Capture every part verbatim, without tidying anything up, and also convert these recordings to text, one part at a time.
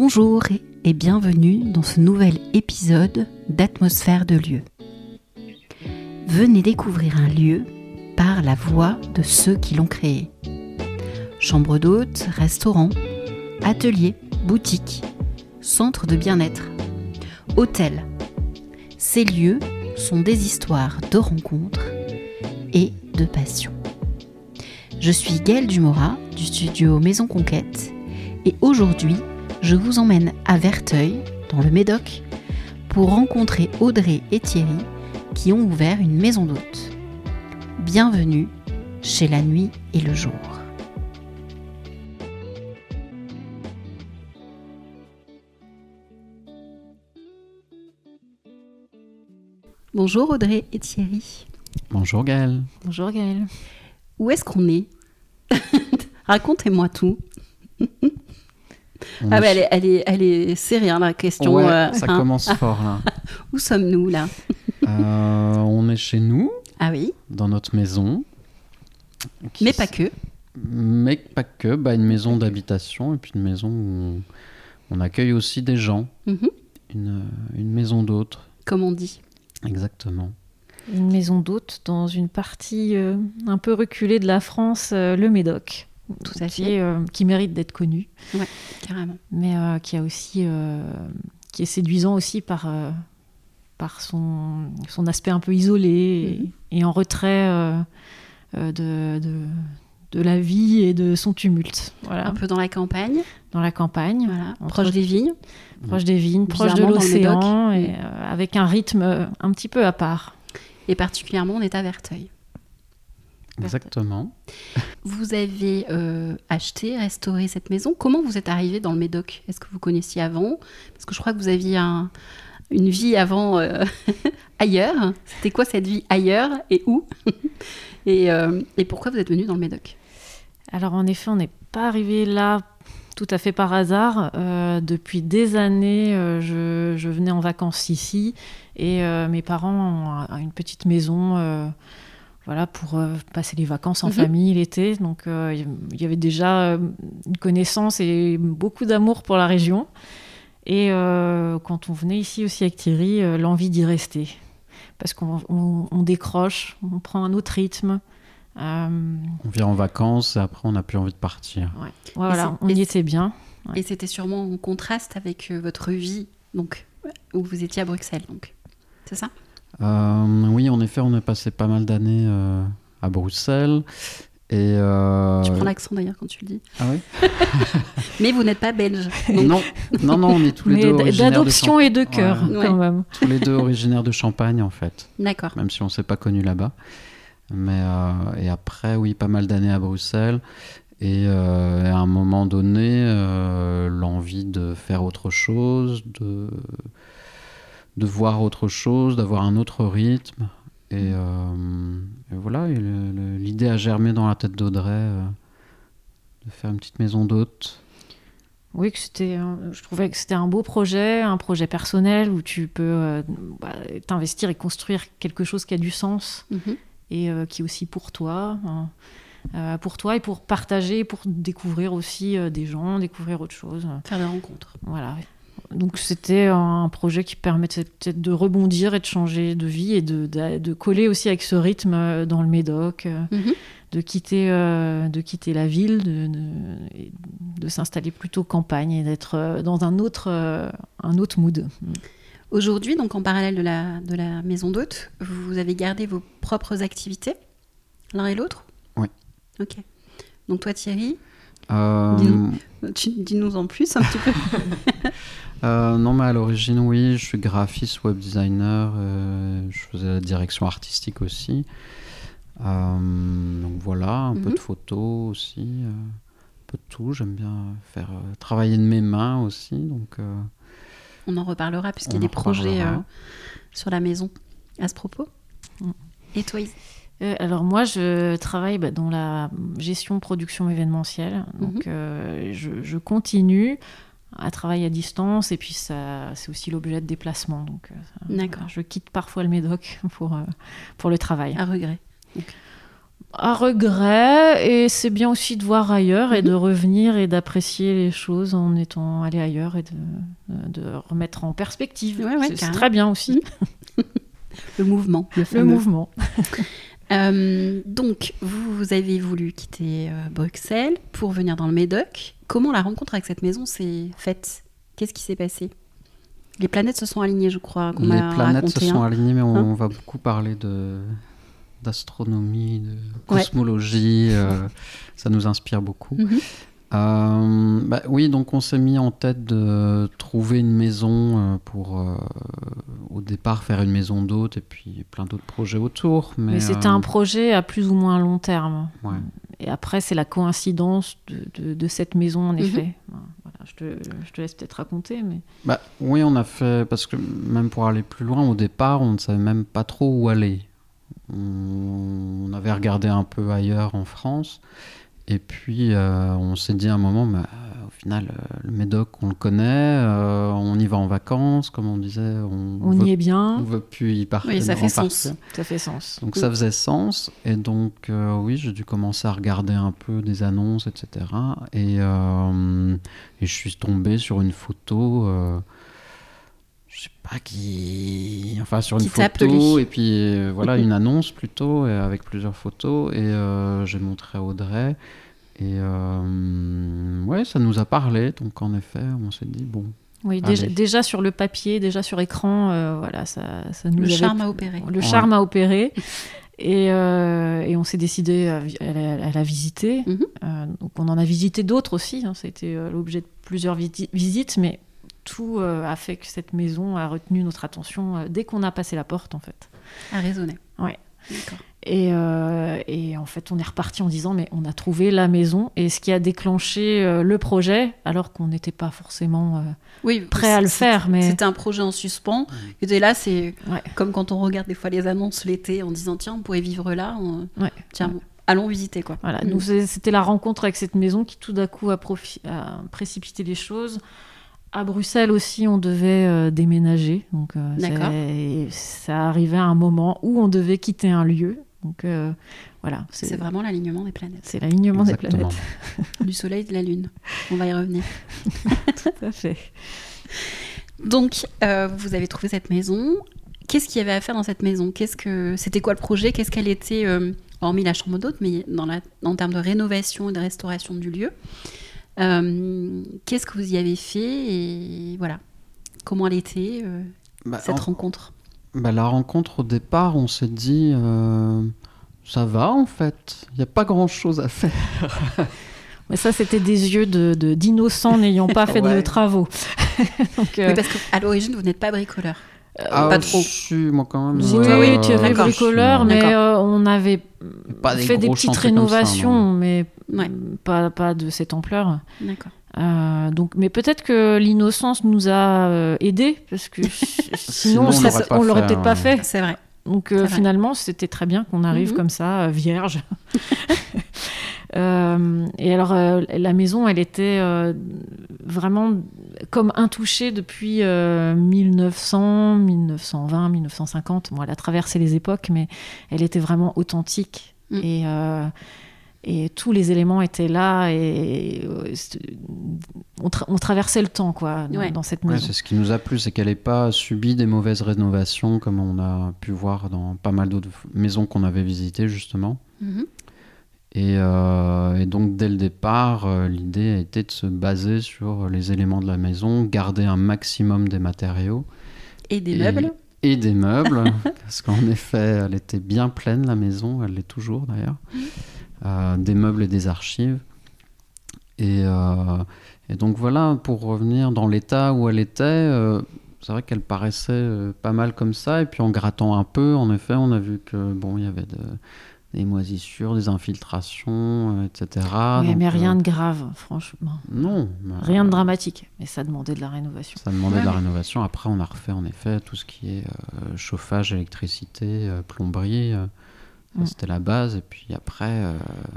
Bonjour et bienvenue dans ce nouvel épisode d'Atmosphère de lieu. Venez découvrir un lieu par la voix de ceux qui l'ont créé. Chambre d'hôtes, restaurant, atelier, boutique, centre de bien-être, hôtel. Ces lieux sont des histoires de rencontres et de passions. Je suis Gaëlle Dumora du studio Maison Conquête et aujourd'hui, je vous emmène à Vertheuil, dans le Médoc, pour rencontrer Audrey et Thierry qui ont ouvert une maison d'hôtes. Bienvenue chez La Nuit et le Jour. Bonjour Audrey et Thierry. Bonjour Gaëlle. Bonjour Gaëlle. Où est-ce qu'on est ? Racontez-moi tout. On ah est... bah elle est, elle est, elle est serrée hein, la question. Ouais, euh, ça hein. commence fort là. Où sommes-nous là ? euh, On est chez nous. Ah oui. Dans notre maison. Mais pas s... que. Mais pas que. Bah une maison d'habitation et puis une maison où on, on accueille aussi des gens. Mm-hmm. Une, une maison d'hôtes. Comme on dit. Exactement. Une maison d'hôtes dans une partie euh, un peu reculée de la France, euh, le Médoc. Tout à fait, euh, qui mérite d'être connu, ouais, carrément. Mais euh, qui a aussi, euh, qui est séduisant aussi par euh, par son son aspect un peu isolé et, mmh. et en retrait euh, de, de de la vie et de son tumulte. Voilà. Un peu dans la campagne. Dans la campagne, voilà. Proche entre... des vignes, proche des vignes, proche de l'océan et euh, avec un rythme un petit peu à part. Et particulièrement, on est à Vertheuil. Exactement. Vous avez euh, acheté, restauré cette maison. Comment vous êtes arrivé dans le Médoc ? Est-ce que vous connaissiez avant ? Parce que je crois que vous aviez un, une vie avant euh, ailleurs. C'était quoi cette vie ailleurs et où ? et, euh, et pourquoi vous êtes venu dans le Médoc ? Alors en effet, on n'est pas arrivé là tout à fait par hasard. Euh, depuis des années, euh, je, je venais en vacances ici et euh, mes parents ont une petite maison... Euh, Voilà, pour euh, passer les vacances en mmh. famille l'été. Donc, euh, il y avait déjà euh, une connaissance et beaucoup d'amour pour la région. Et euh, quand on venait ici aussi avec Thierry, euh, l'envie d'y rester. Parce qu'on on, on décroche, on prend un autre rythme. Euh... On vient en vacances et après, on n'a plus envie de partir. Ouais. Voilà, on y était bien. Ouais. Et c'était sûrement en contraste avec euh, votre vie, donc, où vous étiez à Bruxelles. Donc. C'est ça ? Euh, oui, en effet, on a passé pas mal d'années euh, à Bruxelles. Et, euh... Tu prends l'accent d'ailleurs quand tu le dis. Ah oui. Mais vous n'êtes pas belge. Donc... Non, non, non, on est tous les Mais deux originaires d'adoption de Champagne. Et de cœur, ouais, quand même. Tous les deux originaires de Champagne, en fait. D'accord. Même si on ne s'est pas connus là-bas. Mais euh, et après, oui, pas mal d'années à Bruxelles. Et euh, à un moment donné, euh, l'envie de faire autre chose, de... de voir autre chose, d'avoir un autre rythme. Et, euh, et voilà, et le, le, l'idée a germé dans la tête d'Audrey euh, de faire une petite maison d'hôtes. Oui, que c'était, euh, je trouvais que c'était un beau projet, un projet personnel où tu peux euh, bah, t'investir et construire quelque chose qui a du sens mmh. et euh, qui est aussi pour toi, hein, euh, pour toi et pour partager, pour découvrir aussi euh, des gens, découvrir autre chose. Faire des rencontres. Voilà. Donc c'était un projet qui permettait peut-être de rebondir et de changer de vie et de, de, de coller aussi avec ce rythme dans le Médoc, mm-hmm. de, quitter, euh, de quitter la ville, de, de, de s'installer plutôt campagne et d'être dans un autre, un autre mood. Aujourd'hui, donc en parallèle de la, de la maison d'hôtes, vous avez gardé vos propres activités, l'un et l'autre ? Oui. Ok. Donc toi Thierry ? Euh... Dis-nous, tu, dis-nous en plus un petit peu. euh, non mais à l'origine oui, je suis graphiste, web designer, euh, je faisais la direction artistique aussi. Euh, donc voilà, un mm-hmm. peu de photos aussi, euh, un peu de tout. J'aime bien faire euh, travailler de mes mains aussi. Donc euh, on en reparlera puisqu'il y a des projets euh, sur la maison à ce propos. Mm. Et toi Is- Alors moi, je travaille bah, dans la gestion production événementielle, donc mmh. euh, je, je continue à travailler à distance et puis ça, c'est aussi l'objet de déplacement. Donc, ça, d'accord. Je quitte parfois le Médoc pour, euh, pour le travail. À regret. Okay. à regret, et c'est bien aussi de voir ailleurs et mmh. de revenir et d'apprécier les choses en étant allé ailleurs et de, de remettre en perspective. Ouais, ouais, c'est, c'est très bien aussi. Mmh. Le mouvement. Le, le mouvement. euh, donc, vous, vous avez voulu quitter euh, Bruxelles pour venir dans le Médoc. Comment la rencontre avec cette maison s'est faite ? Qu'est-ce qui s'est passé ? Les planètes se sont alignées, je crois. Qu'on les planètes raconté, se hein. sont alignées, mais on, hein on va beaucoup parler de... d'astronomie, de cosmologie, ouais. euh, ça nous inspire beaucoup. Mm-hmm. Euh, bah oui, donc on s'est mis en tête de trouver une maison pour, euh, au départ, faire une maison d'hôte et puis plein d'autres projets autour. Mais, mais c'était euh... un projet à plus ou moins long terme. Ouais. Et après, c'est la coïncidence de, de, de cette maison, en mm-hmm. effet. Voilà, je, te, je te laisse peut-être raconter. Mais... Bah, oui, on a fait... Parce que même pour aller plus loin, au départ, on ne savait même pas trop où aller. On avait regardé un peu ailleurs en France et puis euh, on s'est dit à un moment mais, euh, au final euh, le Médoc on le connaît, euh, on y va en vacances comme on disait, on, on veut, y est bien, on veut plus y partir. Oui, ça fait sens. Ça fait sens. Donc oui. ça faisait sens et donc euh, oui j'ai dû commencer à regarder un peu des annonces et cetera et, euh, et je suis tombé sur une photo. Euh, Je sais pas qui... Enfin, sur qui une photo, et puis euh, voilà, une annonce plutôt, et avec plusieurs photos, et euh, j'ai montré à Audrey, et euh, ouais, ça nous a parlé, donc en effet, on s'est dit, bon... Oui, déjà, déjà sur le papier, déjà sur écran, euh, voilà, ça, ça nous... Le avait... charme a opéré. Le ouais. charme a opéré, et, euh, et on s'est décidé à, à, la, à la visiter, mm-hmm. euh, donc on en a visité d'autres aussi, hein, ça a été l'objet de plusieurs visi- visites, mais... Tout euh, a fait que cette maison a retenu notre attention euh, dès qu'on a passé la porte, en fait. A résonné. Oui. D'accord. Et, euh, et en fait, on est reparti en disant, mais on a trouvé la maison. Et ce qui a déclenché euh, le projet, alors qu'on n'était pas forcément euh, oui, prêt à le faire. Mais... C'était un projet en suspens. Et là, c'est ouais. comme quand on regarde des fois les annonces l'été en disant, tiens, on pourrait vivre là. On... Ouais. Tiens, ouais. allons visiter, quoi. Voilà. Mmh. Donc, c'était la rencontre avec cette maison qui, tout d'un coup, a, profi... a précipité les choses. À Bruxelles aussi, on devait euh, déménager. Donc, euh, D'accord. Ça arrivait à un moment où on devait quitter un lieu. Donc, euh, voilà. C'est... c'est vraiment l'alignement des planètes. C'est l'alignement Exactement. des planètes. Du soleil et de la lune. On va y revenir. Tout à fait. Donc, euh, vous avez trouvé cette maison. Qu'est-ce qu'il y avait à faire dans cette maison ? Qu'est-ce que... C'était quoi le projet ? Qu'est-ce qu'elle était, euh, hormis la chambre d'hôte, mais dans la... en termes de rénovation et de restauration du lieu ? Euh, qu'est-ce que vous y avez fait et voilà comment elle était euh, bah, cette en... rencontre bah, la rencontre au départ on s'est dit euh, ça va en fait il n'y a pas grand chose à faire. Mais ça c'était des yeux de, de, d'innocents n'ayant pas fait ouais. de nos travaux. Donc, euh... Mais parce qu'à l'origine vous n'êtes pas bricoleur. Euh, ah, pas trop. Je suis, moi, quand même. Oui, euh, oui tu es bricoleur, mais euh, on avait des fait des petites rénovations, ça, mais ouais. pas, pas de cette ampleur. D'accord. Euh, donc, mais peut-être que l'innocence nous a aidés, parce que sinon, sinon on, ça, on l'aurait fait, peut-être ouais. pas fait. C'est vrai. Donc euh, C'est vrai. Finalement, c'était très bien qu'on arrive mm-hmm. comme ça, euh, vierge. Euh, et alors, euh, la maison, elle était euh, vraiment comme intouchée depuis euh, mille neuf cents, mille neuf cent vingt, mille neuf cent cinquante. Bon, elle a traversé les époques, mais elle était vraiment authentique. Mmh. Et, euh, et tous les éléments étaient là. Et, et on, tra- on traversait le temps, quoi, dans, ouais. dans cette maison. Ouais, c'est ce qui nous a plu, c'est qu'elle n'ait pas subi des mauvaises rénovations, comme on a pu voir dans pas mal d'autres maisons qu'on avait visitées, justement. Mmh. Et, euh, et donc dès le départ, euh, l'idée a été de se baser sur les éléments de la maison, garder un maximum des matériaux. Et des et, meubles. Et des meubles, parce qu'en effet, elle était bien pleine la maison, elle l'est toujours d'ailleurs. Euh, des meubles et des archives. Et, euh, et donc voilà, pour revenir dans l'état où elle était, euh, c'est vrai qu'elle paraissait euh, pas mal comme ça. Et puis en grattant un peu, en effet, on a vu que bon, il y avait de... des moisissures, des infiltrations, et cetera. Oui, donc, mais rien euh... de grave, franchement. Non. Mais... Rien de dramatique, mais ça demandait de la rénovation. Ça demandait ouais, de la mais... rénovation. Après, on a refait, en effet, tout ce qui est euh, chauffage, électricité, euh, plomberie. Euh, mm. C'était la base. Et puis après... Euh...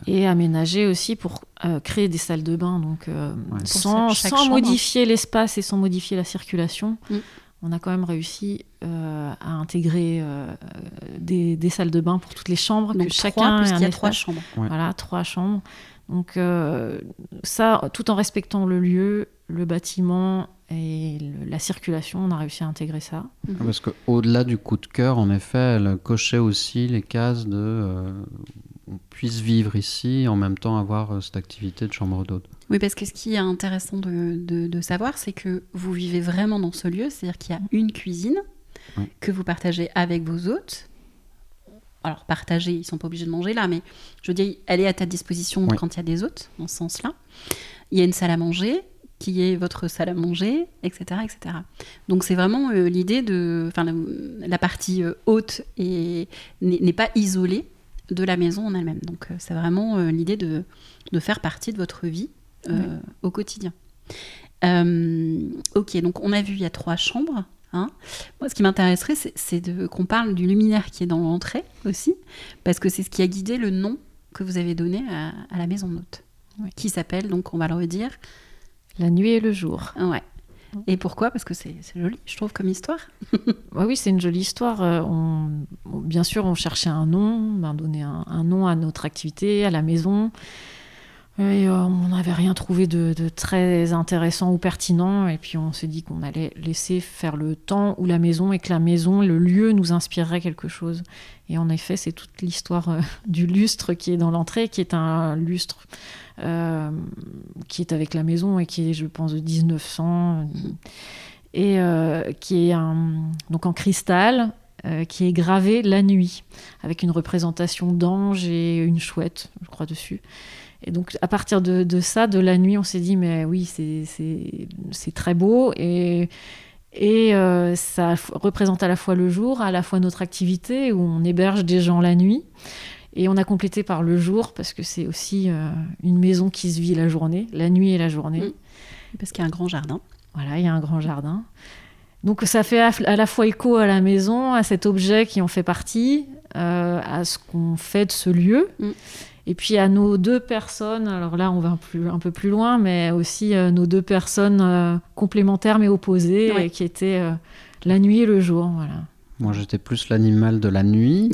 Et aménager aussi pour euh, créer des salles de bain. Donc, euh, ouais. sans, sans modifier l'espace et sans modifier la circulation, mm. on a quand même réussi euh, à intégrer euh, des, des salles de bain pour toutes les chambres. Donc que trois, chacun parce qu'il y a trois chambres. Ouais. Voilà, trois chambres. Donc euh, ça, tout en respectant le lieu, le bâtiment et le, la circulation, on a réussi à intégrer ça. Mm-hmm. Parce qu'au-delà du coup de cœur, en effet, elle cochait aussi les cases de... Euh, on puisse vivre ici et en même temps avoir euh, cette activité de chambre d'hôte. Oui, parce que ce qui est intéressant de, de, de savoir, c'est que vous vivez vraiment dans ce lieu, c'est-à-dire qu'il y a une cuisine oui. que vous partagez avec vos hôtes. Alors, partager, ils ne sont pas obligés de manger là, mais je veux dire, elle est à ta disposition oui. quand il y a des hôtes, dans ce sens-là. Il y a une salle à manger, qui est votre salle à manger, et cetera, et cetera. Donc, c'est vraiment euh, l'idée de... Enfin, la, la partie euh, hôte est, n'est, n'est pas isolée de la maison en elle-même. Donc, euh, c'est vraiment euh, l'idée de, de faire partie de votre vie euh, oui. au quotidien. Euh, ok, donc on a vu, il y a trois chambres. Hein. Moi, ce qui m'intéresserait, c'est, c'est de, qu'on parle du luminaire qui est dans l'entrée aussi, parce que c'est ce qui a guidé le nom que vous avez donné à, à la maison d'hôte, oui. qui s'appelle, donc on va le redire, La nuit et le jour. Ouais. Et pourquoi ? Parce que c'est, c'est joli, je trouve, comme histoire. bah oui, c'est une jolie histoire. Euh, on, on, bien sûr, on cherchait un nom, ben donner un, un nom à notre activité, à la maison. Et euh, on n'avait rien trouvé de, de très intéressant ou pertinent. Et puis, on s'est dit qu'on allait laisser faire le temps ou la maison et que la maison, le lieu, nous inspirerait quelque chose. Et en effet, c'est toute l'histoire euh, du lustre qui est dans l'entrée, qui est un lustre euh, qui est avec la maison et qui est, je pense, de dix-neuf cents. Et euh, qui est un, donc en cristal, euh, qui est gravé la nuit, avec une représentation d'ange et une chouette, je crois, dessus. Et donc, à partir de, de ça, de la nuit, on s'est dit, mais oui, c'est, c'est, c'est très beau. Et, et euh, ça f- représente à la fois le jour, à la fois notre activité, où on héberge des gens la nuit. Et on a complété par le jour, parce que c'est aussi euh, une maison qui se vit la journée, la nuit et la journée. Mmh. Parce qu'il y a un grand jardin. Voilà, il y a un grand jardin. Donc, ça fait à, à la fois écho à la maison, à cet objet qui en fait partie, euh, à ce qu'on fait de ce lieu. Mmh. Et puis à nos deux personnes, alors là on va un, plus, un peu plus loin, mais aussi euh, nos deux personnes euh, complémentaires mais opposées, ouais. et qui étaient euh, la nuit et le jour. Voilà. Moi j'étais plus l'animal de la nuit,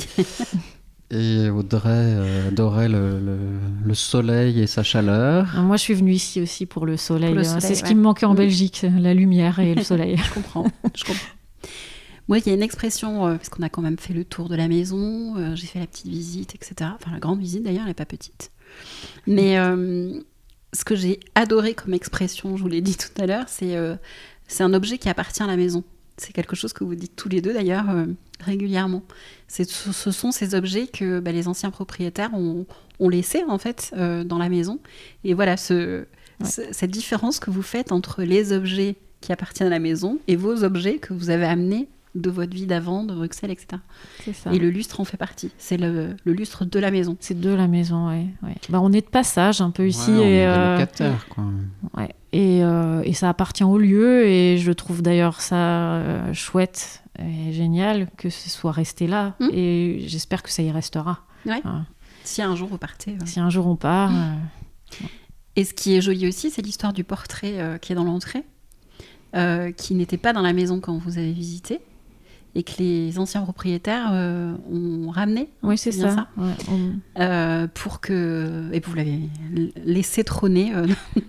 et Audrey euh, adorait le, le, le soleil et sa chaleur. Moi je suis venue ici aussi pour le soleil, pour le soleil c'est ouais. ce qui me manquait en oui. Belgique, la lumière et le soleil. je comprends, je comprends. Moi, il y a une expression, euh, parce qu'on a quand même fait le tour de la maison, euh, j'ai fait la petite visite, et cetera. Enfin, la grande visite, d'ailleurs, elle n'est pas petite. Mais euh, ce que j'ai adoré comme expression, je vous l'ai dit tout à l'heure, c'est, euh, c'est un objet qui appartient à la maison. C'est quelque chose que vous dites tous les deux, d'ailleurs, euh, régulièrement. C'est, ce sont ces objets que bah, les anciens propriétaires ont, ont laissés, en fait, euh, dans la maison. Et voilà, ce, ouais. ce, cette différence que vous faites entre les objets qui appartiennent à la maison et vos objets que vous avez amenés de votre vie d'avant, de Bruxelles, et cetera. C'est ça. Et le lustre en fait partie. C'est le, le lustre de la maison. C'est de la maison, oui. Ouais. Bah, on est de passage un peu ici. Ouais, et, on est des locataires, euh, quoi. Ouais. Et, euh, et ça appartient au lieu. Et je trouve d'ailleurs ça euh, chouette et génial que ce soit resté là. Mmh. Et j'espère que ça y restera. Ouais. Ouais. Si un jour vous partez. Ouais. Si un jour on part. Mmh. Euh, ouais. Et ce qui est joli aussi, c'est l'histoire du portrait euh, qui est dans l'entrée, euh, qui n'était pas dans la maison quand vous avez visité. Et que les anciens propriétaires euh, ont ramené. Oui, c'est ça. ça. Ouais, on... euh, pour que... Et vous l'avez laissé trôner euh, oui.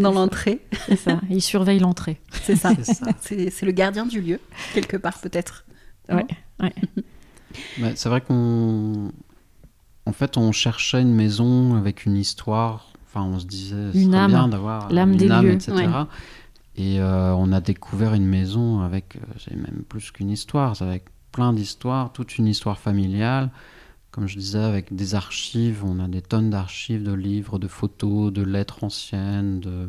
dans c'est l'entrée. Ça. C'est ça, il surveille l'entrée. C'est ça, c'est, ça. c'est, c'est le gardien du lieu, quelque part peut-être. Oui, ouais. ouais. C'est vrai qu'on... En fait, on cherchait une maison avec une histoire. Enfin, on se disait, c'est très bien d'avoir l'âme une des âme, lieux. et cetera. Ouais. Et euh, on a découvert une maison avec, c'est même plus qu'une histoire, c'est avec plein d'histoires, toute une histoire familiale. Comme je disais, avec des archives, on a des tonnes d'archives, de livres, de photos, de lettres anciennes, de,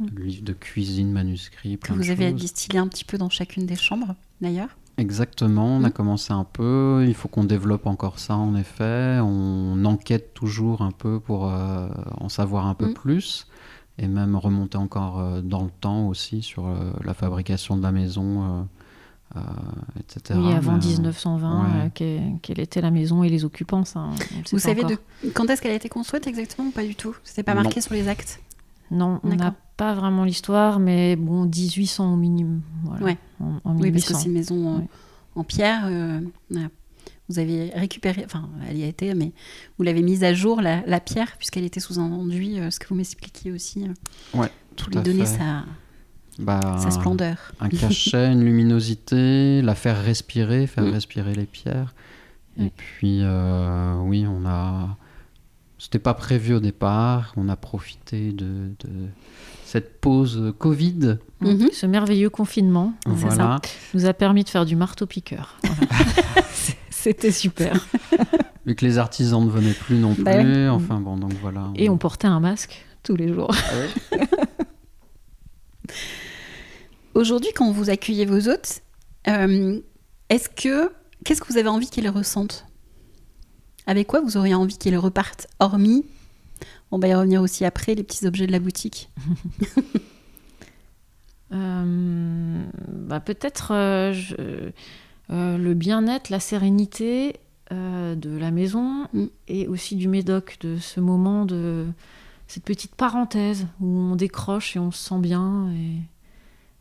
de livres de cuisine, manuscrits, plein de choses. Que vous avez à distiller un petit peu dans chacune des chambres, d'ailleurs. Exactement, on mmh. a commencé un peu, il faut qu'on développe encore ça en effet. On enquête toujours un peu pour euh, en savoir un peu mmh. plus. Et même remonter encore dans le temps aussi sur la fabrication de la maison, euh, euh, et cetera. Oui, avant Mais, dix-neuf cent vingt, ouais. euh, quelle, quelle était la maison et les occupants, ça. Vous savez de... quand est-ce qu'elle a été construite exactement ou pas du tout ? C'était pas marqué non. sur les actes ? Non, D'accord. on n'a pas vraiment l'histoire, mais bon, dix-huit cents au minimum. Voilà, ouais. en, en oui, mille huit cents. Parce que c'est une maison en, ouais. en pierre. Euh, voilà. Vous avez récupéré, enfin, elle y a été, mais vous l'avez mise à jour, la, la pierre, puisqu'elle était sous un enduit, euh, ce que vous m'expliquiez aussi. Euh, ouais, tout à fait. Pour lui donner sa, bah, sa splendeur. Un cachet, une luminosité, la faire respirer, faire mmh. respirer les pierres. Ouais. Et puis, euh, oui, on a... C'était pas prévu au départ. On a profité de, de cette pause Covid. Mmh. Ce merveilleux confinement, voilà. C'est ça, nous a permis de faire du marteau-piqueur. Voilà. C'était super. Vu que les artisans ne venaient plus non plus. Bah ouais. Enfin bon, donc voilà. On... Et on portait un masque tous les jours. Ah ouais. Aujourd'hui, quand vous accueillez vos hôtes, euh, est-ce que qu'est-ce que vous avez envie qu'ils ressentent ? Avec quoi vous auriez envie qu'ils repartent, hormis, on va y revenir aussi après, les petits objets de la boutique. euh, bah peut-être euh, je, euh, le bien-être, la sérénité euh, de la maison mm. et aussi du Médoc, de ce moment, de cette petite parenthèse où on décroche et on se sent bien. Et,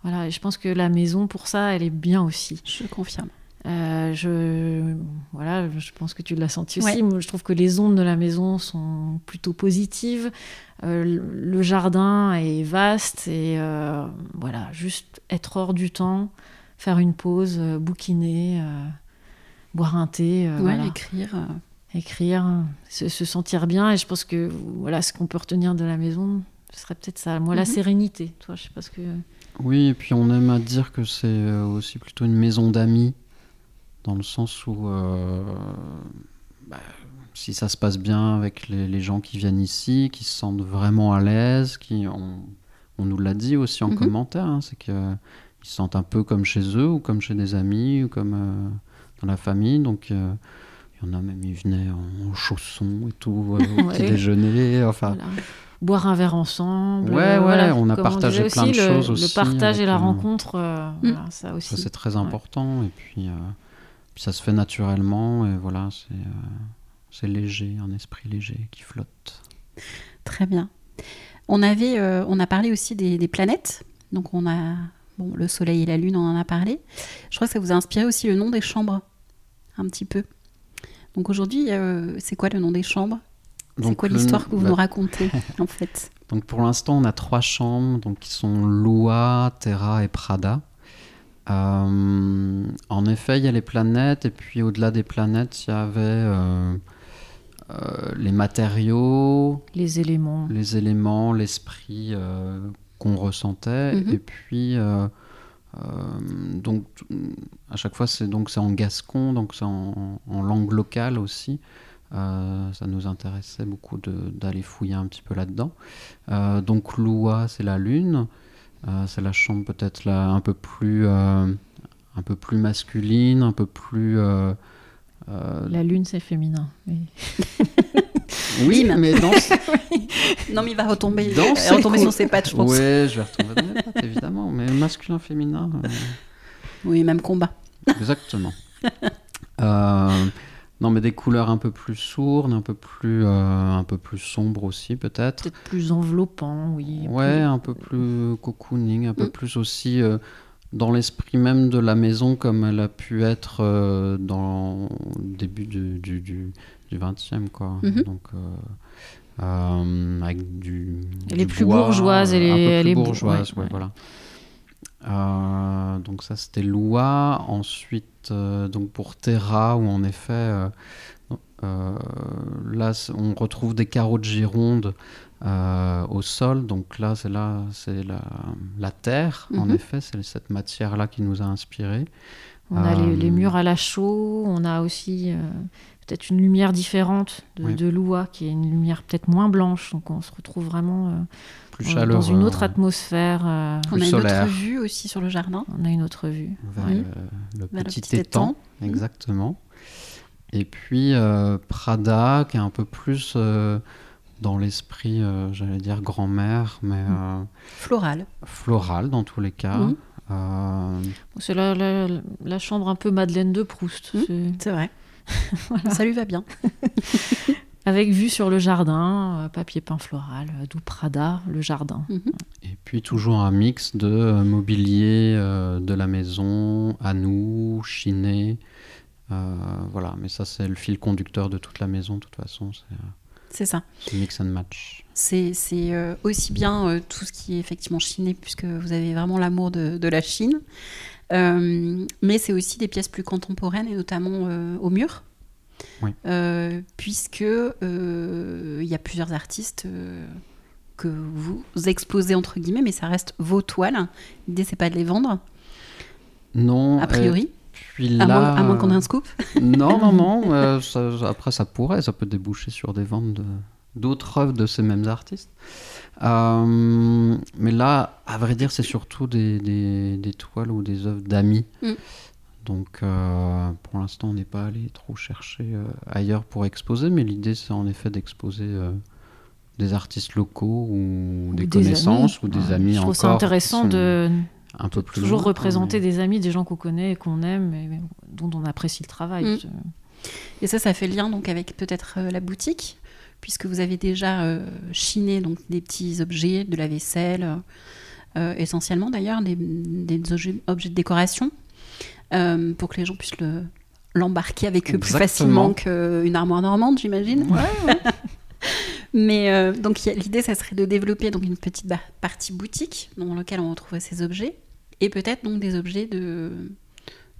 voilà, et je pense que la maison, pour ça, elle est bien aussi. Je confirme. Euh, je, voilà, je pense que tu l'as senti aussi. Ouais. Je trouve que les ondes de la maison sont plutôt positives. Euh, le jardin est vaste et euh, voilà, juste être hors du temps, faire une pause, euh, bouquiner, euh, boire un thé, euh, ouais, voilà. écrire, euh... écrire, se, se sentir bien. Et je pense que voilà, ce qu'on peut retenir de la maison, ce serait peut-être ça. Moi, mm-hmm. la sérénité. Toi, je sais pas ce que. Oui, et puis on aime à dire que c'est aussi plutôt une maison d'amis. Dans le sens où, euh, bah, si ça se passe bien avec les, les gens qui viennent ici, qui se sentent vraiment à l'aise, qui on, on nous l'a dit aussi en mm-hmm. commentaire, hein, c'est qu'ils se sentent un peu comme chez eux, ou comme chez des amis, ou comme euh, dans la famille. Donc, il euh, y en a même, ils venaient en chaussons et tout, euh, au petit déjeuner, enfin... Voilà. Boire un verre ensemble. Ouais, ouais, voilà, on a partagé on plein aussi, de choses le, aussi. Le partage et la un... rencontre, euh, mm. voilà, ça aussi. Ça, c'est très important, ouais. Et puis... Euh, Puis ça se fait naturellement, et voilà, c'est, euh, c'est léger, un esprit léger qui flotte. Très bien. On, avait, euh, on a parlé aussi des, des planètes, donc on a bon, le soleil et la lune, on en a parlé. Je crois que ça vous a inspiré aussi le nom des chambres, un petit peu. Donc aujourd'hui, euh, c'est quoi le nom des chambres ? Donc, c'est quoi l'histoire nom, que vous bah... nous racontez, en fait ? Donc pour l'instant, on a trois chambres, donc, qui sont Lua, Terra et Prada. Euh, en effet, il y a les planètes, et puis au-delà des planètes, il y avait euh, euh, les matériaux, les éléments, les éléments, l'esprit euh, qu'on ressentait, mm-hmm. et puis euh, euh, donc à chaque fois c'est donc c'est en gascon, donc c'est en, en langue locale aussi. Euh, ça nous intéressait beaucoup de, d'aller fouiller un petit peu là-dedans. Euh, donc Lua, c'est la lune. Euh, c'est la chambre peut-être là, un, peu plus, euh, un peu plus masculine, un peu plus... Euh, euh... La lune, c'est féminin. Oui, oui mais dans... oui. Non, mais il va retomber, dans euh, retomber sur ses pattes, je pense. Oui, je vais retomber sur mes pattes, évidemment. Mais masculin, féminin... Euh... Oui, même combat. Exactement. euh... Non, mais des couleurs un peu plus sourdes, un peu plus, euh, un peu plus sombres aussi, peut-être. Peut-être plus enveloppant, oui. Ouais, plus... un peu plus cocooning, un mm. peu plus aussi euh, dans l'esprit même de la maison, comme elle a pu être euh, dans le début du, du, du, du vingtième, quoi. Mm-hmm. Donc, euh, euh, avec du, elle du est bois, plus bourgeoise. Elle est un peu plus bourgeoise, ouais, ouais. Voilà. Euh, donc ça c'était Lua. Ensuite euh, donc pour Terra, où en effet euh, euh, là on retrouve des carreaux de Gironde euh, au sol, donc là c'est, là, c'est la, la terre, mm-hmm. en effet c'est cette matière là qui nous a inspirés. On euh, a les, les murs à la chaux, on a aussi euh, peut-être une lumière différente de, oui. de Lua, qui est une lumière peut-être moins blanche, donc on se retrouve vraiment euh, plus chaleureux, dans une autre atmosphère. Euh, on a solaire. Une autre vue aussi sur le jardin. On a une autre vue. Vers oui. le, le, Vers petit le petit étang. étang. Exactement. Mmh. Et puis euh, Prada, qui est un peu plus euh, dans l'esprit, euh, j'allais dire grand-mère, mais... Mmh. Euh, floral. Floral, dans tous les cas. Mmh. Euh... C'est la, la, la chambre un peu Madeleine de Proust. Mmh. C'est... c'est vrai. Voilà. Ça lui va bien. Avec vue sur le jardin, papier peint floral, d'où Prada, le jardin. Mm-hmm. Et puis toujours un mix de mobilier euh, de la maison, à nous, chiné, Euh, voilà, mais ça, c'est le fil conducteur de toute la maison, de toute façon. C'est, c'est ça. C'est mix and match. C'est, c'est euh, aussi bien euh, tout ce qui est effectivement chiné, puisque vous avez vraiment l'amour de, de la Chine. Euh, mais c'est aussi des pièces plus contemporaines, et notamment euh, au mur. Oui. Euh, puisque il euh, y a plusieurs artistes euh, que vous exposez entre guillemets, mais ça reste vos toiles. L'idée, c'est pas de les vendre. Non. A priori. Euh... Puis là, à moins, à moins qu'on ait un scoop. Non, non, non. Euh, ça, ça, après, ça pourrait, ça peut déboucher sur des ventes de, d'autres œuvres de ces mêmes artistes. Euh, mais là, à vrai dire, c'est surtout des, des, des toiles ou des œuvres d'amis. Mm. Donc, euh, pour l'instant, on n'est pas allé trop chercher euh, ailleurs pour exposer. Mais l'idée, c'est en effet d'exposer euh, des artistes locaux ou, ou des, des connaissances amis. Ou des ouais, amis. Je trouve encore ça intéressant sont... de... Un peu plus toujours loin, représenter mais... des amis, des gens qu'on connaît et qu'on aime et dont on apprécie le travail. Mmh. Et ça, ça fait lien donc avec peut-être euh, la boutique, puisque vous avez déjà euh, chiné donc des petits objets, de la vaisselle, euh, essentiellement d'ailleurs des, des objets, objets de décoration, euh, pour que les gens puissent le, l'embarquer avec eux Exactement. Plus facilement qu'une armoire normande, j'imagine. Ouais. Mais euh, donc a, l'idée, ça serait de développer donc une petite bar- partie boutique dans laquelle on retrouverait ces objets et peut-être donc des objets de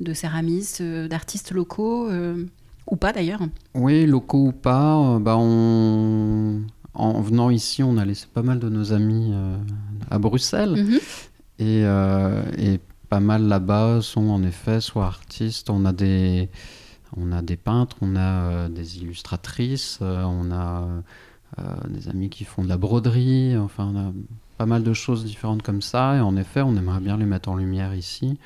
de céramistes, d'artistes locaux euh, ou pas d'ailleurs. Oui, locaux ou pas. Euh, bah on en venant ici, on a laissé pas mal de nos amis euh, à Bruxelles mmh. et euh, et pas mal là-bas sont en effet soit artistes. On a des on a des peintres, on a euh, des illustratrices, euh, on a Euh, des amis qui font de la broderie, enfin on a pas mal de choses différentes comme ça, et en effet on aimerait bien les mettre en lumière ici,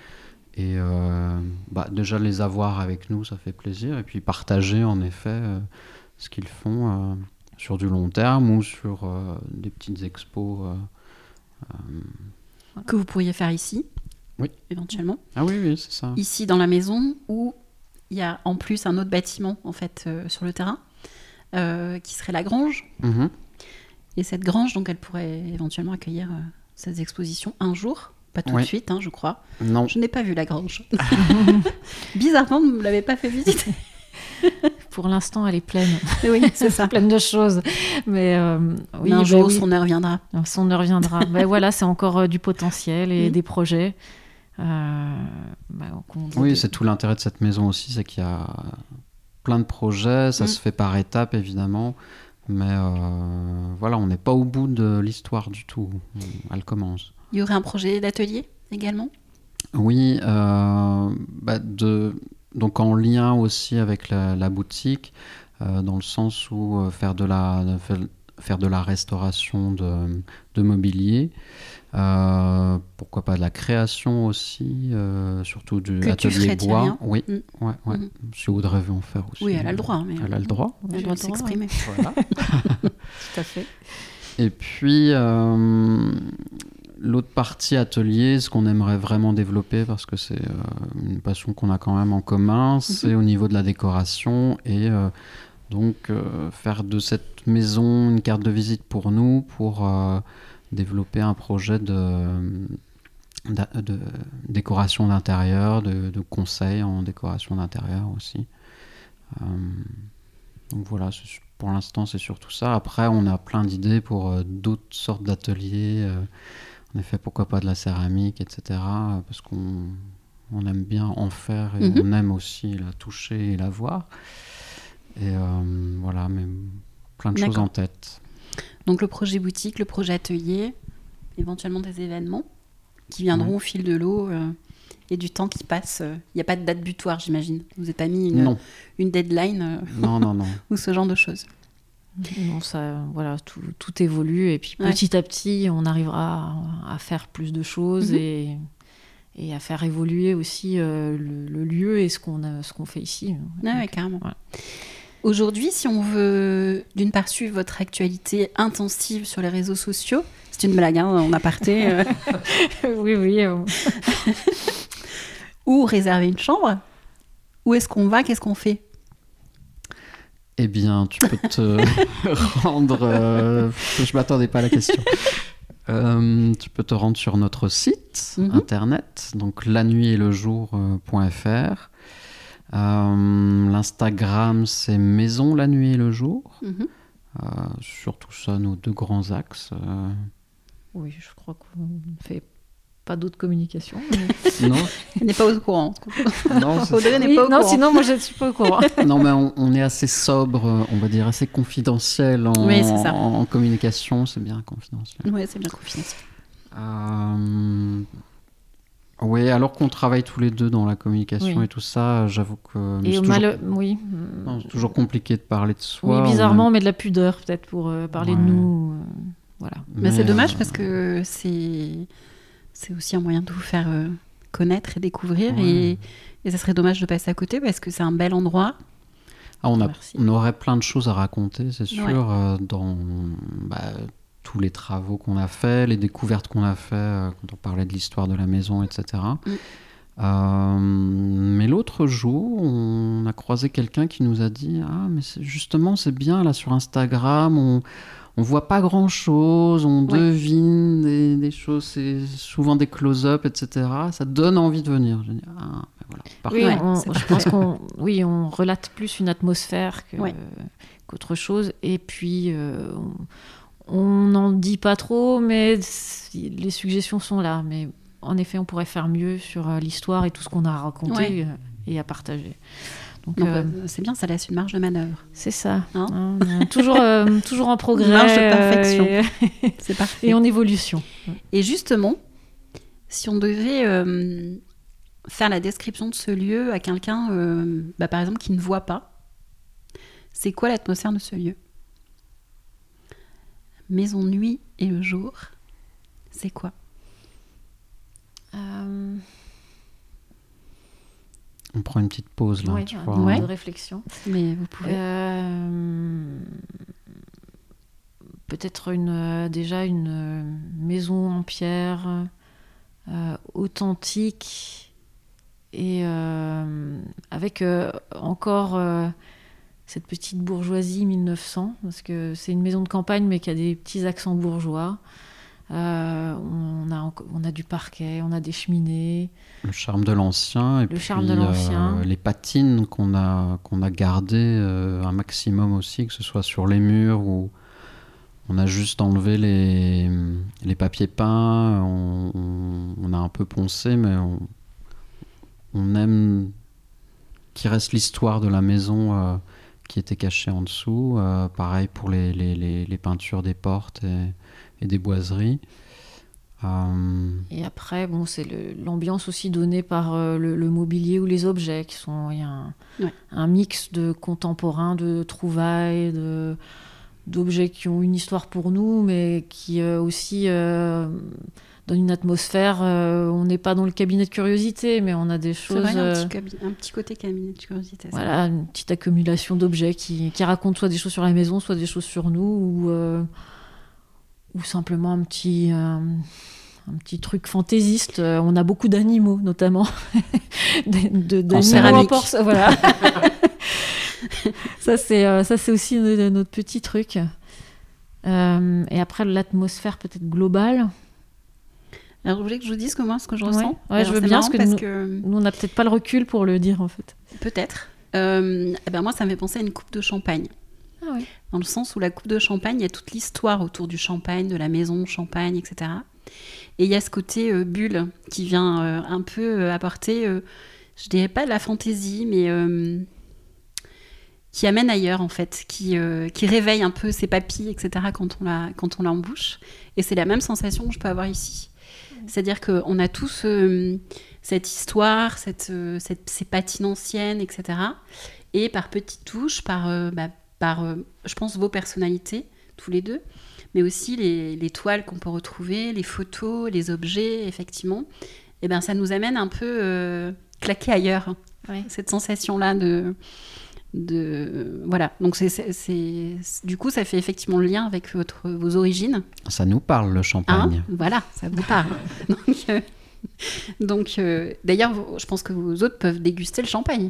et euh, bah, déjà les avoir avec nous ça fait plaisir, et puis partager en effet euh, ce qu'ils font euh, sur du long terme ou sur euh, des petites expos euh, euh... que vous pourriez faire ici, oui. éventuellement. Ah oui, oui, c'est ça. Ici dans la maison, où il y a en plus un autre bâtiment en fait euh, sur le terrain. Euh, qui serait la grange. Mmh. Et cette grange, donc, elle pourrait éventuellement accueillir euh, ces expositions un jour, pas tout ouais. de suite, hein, je crois. Non. Je n'ai pas vu la grange. Bizarrement, vous ne me l'avez pas fait visiter. Pour l'instant, elle est pleine. Oui, c'est ça. Pleine de choses. Mais, euh, oui, Mais un jour, oui. son heure viendra. Son heure viendra. Ben voilà, c'est encore euh, du potentiel et mmh. des projets. Euh, bah, oui, des... c'est tout l'intérêt de cette maison aussi, c'est qu'il y a... plein de projets, ça mmh. se fait par étapes évidemment, mais euh, voilà, on n'est pas au bout de l'histoire du tout, elle commence. Il y aurait un projet d'atelier également ? Oui, euh, bah de, donc en lien aussi avec la, la boutique, euh, dans le sens où euh, faire, de la, faire, faire de la restauration de, de mobilier, euh, pourquoi pas de la création aussi, euh, surtout du que atelier bois. Thierry, hein. Oui, mmh. ouais, ouais. Mmh. Si Audrey veut en faire aussi. Oui, elle a le droit. Mais... Elle a le droit. Elle a le droit de s'exprimer. Voilà. Tout à fait. Et puis, euh, l'autre partie atelier, ce qu'on aimerait vraiment développer, parce que c'est euh, une passion qu'on a quand même en commun, c'est mmh. au niveau de la décoration et... Euh, Donc, euh, faire de cette maison une carte de visite pour nous, pour euh, développer un projet de, de, de décoration d'intérieur, de, de conseils en décoration d'intérieur aussi. Euh, donc voilà, c'est, pour l'instant, c'est surtout ça. Après, on a plein d'idées pour euh, d'autres sortes d'ateliers. Euh, en effet, pourquoi pas de la céramique, et cetera. Parce qu'on on aime bien en faire et mmh. on aime aussi la toucher et la voir. Et euh, voilà, mais plein de D'accord. choses en tête. Donc le projet boutique, le projet atelier, éventuellement des événements qui viendront ouais. au fil de l'eau euh, et du temps qui passe. Il euh, n'y a pas de date butoir, j'imagine. Vous n'avez pas mis une, une deadline euh, non, non, non. ou ce genre de choses. Non, ça, voilà, tout, tout évolue. Et puis petit ouais. à petit, on arrivera à, à faire plus de choses mm-hmm. et... et à faire évoluer aussi euh, le, le lieu et ce qu'on, a, ce qu'on fait ici. Ah oui, carrément. Voilà. Aujourd'hui, si on veut, d'une part, suivre votre actualité intensive sur les réseaux sociaux, c'est une blague, hein, on a aparté. Euh... oui, oui. Euh... Ou réserver une chambre, où est-ce qu'on va, qu'est-ce qu'on fait ? Eh bien, tu peux te rendre... Euh... Je ne m'attendais pas à la question. Euh, tu peux te rendre sur notre site mmh. internet, donc la nuit et le jour point f r. Euh, L'Instagram, c'est Maison, la nuit et le jour. Mm-hmm. Euh, surtout ça, nos deux grands axes. Euh... Oui, je crois qu'on ne fait pas d'autres communications. Mais... non. Elle n'est pas au courant. Non, Audrey n'est oui, pas au non, courant. Sinon, moi, je ne suis pas au courant. Non, mais on, on est assez sobre, on va dire assez confidentiel en, oui, c'est ça. en, en communication. C'est bien confidentiel. Oui, c'est bien confidentiel. Euh... Oui, alors qu'on travaille tous les deux dans la communication oui. et tout ça, j'avoue que... Et c'est toujours... Mal... Oui. Non, c'est toujours compliqué de parler de soi. Oui, bizarrement, on, a... on met de la pudeur peut-être pour euh, parler ouais. de nous. Euh, voilà. Mais, mais c'est dommage euh... parce que c'est... c'est aussi un moyen de vous faire euh, connaître et découvrir. Ouais. Et... et ça serait dommage de passer à côté parce que c'est un bel endroit. Ah, on, a... on aurait plein de choses à raconter, c'est sûr, ouais. euh, dans... Bah, tous les travaux qu'on a faits, les découvertes qu'on a faites, euh, quand on parlait de l'histoire de la maison, et cetera. Mm. Euh, mais l'autre jour, on a croisé quelqu'un qui nous a dit « Ah, mais c'est, justement, c'est bien, là, sur Instagram, on ne voit pas grand-chose, on ouais. devine des, des choses, c'est souvent des close-up, et cetera. Ça donne envie de venir. » J'ai dit « Ah, ben voilà. » Oui, ouais, on, je pense qu'on oui, on relate plus une atmosphère que, ouais. euh, qu'autre chose. Et puis... Euh, on... On n'en dit pas trop, mais les suggestions sont là. Mais en effet, on pourrait faire mieux sur l'histoire et tout ce qu'on a à raconter ouais. et à partager. Donc, non, euh, c'est bien, ça laisse une marge de manœuvre. C'est ça. Hein hein, hein, toujours, euh, toujours en progrès. Une marge de perfection. Et... c'est parfait. Et en évolution. Et justement, si on devait euh, faire la description de ce lieu à quelqu'un, euh, bah, par exemple, qui ne voit pas, c'est quoi l'atmosphère de ce lieu ? Maison nuit et le jour, c'est quoi ? euh... On prend une petite pause là, ouais, tu vois. Ouais. De réflexion. Mais vous pouvez. Euh... Peut-être une déjà une maison en pierre euh, authentique et euh, avec euh, encore. Euh, Cette petite bourgeoisie mille neuf cents, parce que c'est une maison de campagne, mais qui a des petits accents bourgeois. Euh, on, a, on a du parquet, on a des cheminées. Le charme de l'ancien. Et le puis, charme de l'ancien. Euh, les patines qu'on a, qu'on a gardées euh, un maximum aussi, que ce soit sur les murs ou... On a juste enlevé les, les papiers peints, on, on, on a un peu poncé, mais on, on aime qu'il reste l'histoire de la maison... Euh, qui était caché en dessous. Euh, pareil pour les, les, les, les peintures des portes et, et des boiseries. Euh... Et après, bon, c'est le, l'ambiance aussi donnée par euh, le, le mobilier ou les objets qui sont... Il y a un, ouais. un mix de contemporains, de trouvailles, de, d'objets qui ont une histoire pour nous, mais qui euh, aussi euh, donnent une atmosphère. Euh, on n'est pas dans le cabinet de curiosité, mais on a des choses... C'est vrai, euh... un, petit cabi- un petit côté cabinet de curiosité. Voilà, une petite accumulation d'objets qui, qui racontent soit des choses sur la maison, soit des choses sur nous, ou, euh, ou simplement un petit... Euh... un petit truc fantaisiste. Euh, on a beaucoup d'animaux, notamment. de, de, d'animaux en porcelaine. Voilà. ça, c'est, euh, ça, c'est aussi notre, notre petit truc. Euh, et après, l'atmosphère peut-être globale. Alors, vous voulez que je vous dise comment ce que je ressens ? Oui, ouais, je veux bien, parce que, parce que nous, on n'a peut-être pas le recul pour le dire, en fait. Peut-être. Euh, eh ben moi, ça me fait penser à une coupe de champagne. Ah oui. Dans le sens où la coupe de champagne, il y a toute l'histoire autour du champagne, de la maison, champagne, et cetera. Et il y a ce côté euh, bulle qui vient euh, un peu euh, apporter, euh, je dirais pas de la fantaisie, mais euh, qui amène ailleurs en fait, qui, euh, qui réveille un peu ses papilles, et cetera quand on la, quand on la embouche. Et c'est la même sensation que je peux avoir ici. C'est-à-dire qu'on a tous euh, cette histoire, cette, euh, cette, ces patines anciennes, et cetera. Et par petites touches, par, euh, bah, par euh, je pense, vos personnalités, tous les deux, mais aussi les, les toiles qu'on peut retrouver, les photos, les objets, effectivement, et ben ça nous amène un peu euh, claquer ailleurs, oui. Cette sensation-là de... de voilà, donc c'est, c'est, c'est, du coup, ça fait effectivement le lien avec votre, vos origines. Ça nous parle, le champagne. Hein, voilà, ça vous parle. donc, euh, donc euh, d'ailleurs, je pense que vous autres peuvent déguster le champagne.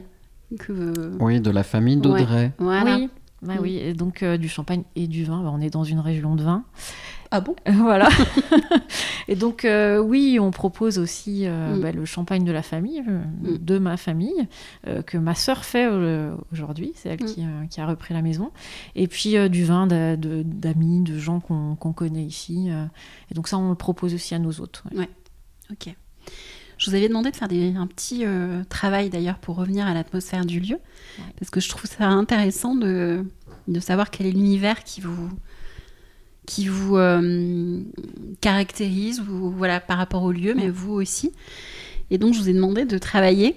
Que, euh... Oui, de la famille d'Audrey. Ouais, voilà. Oui. Bah oui, et donc euh, du champagne et du vin, bah, on est dans une région de vin. Ah bon ? Voilà. Et donc, euh, oui, on propose aussi euh, mm. bah, le champagne de la famille, euh, mm. de ma famille, euh, que ma sœur fait euh, aujourd'hui. C'est elle mm. qui, euh, qui a repris la maison. Et puis, euh, du vin d'a, de, d'amis, de gens qu'on, qu'on connaît ici. Euh, et donc ça, on le propose aussi à nos hôtes. Ouais. Ouais. Ok. Je vous avais demandé de faire des, un petit euh, travail, d'ailleurs, pour revenir à l'atmosphère du lieu. Ouais. Parce que je trouve ça intéressant de, de savoir quel est l'univers qui vous... qui vous euh, caractérise, vous, voilà, par rapport au lieu, mais vous aussi. Et donc, je vous ai demandé de travailler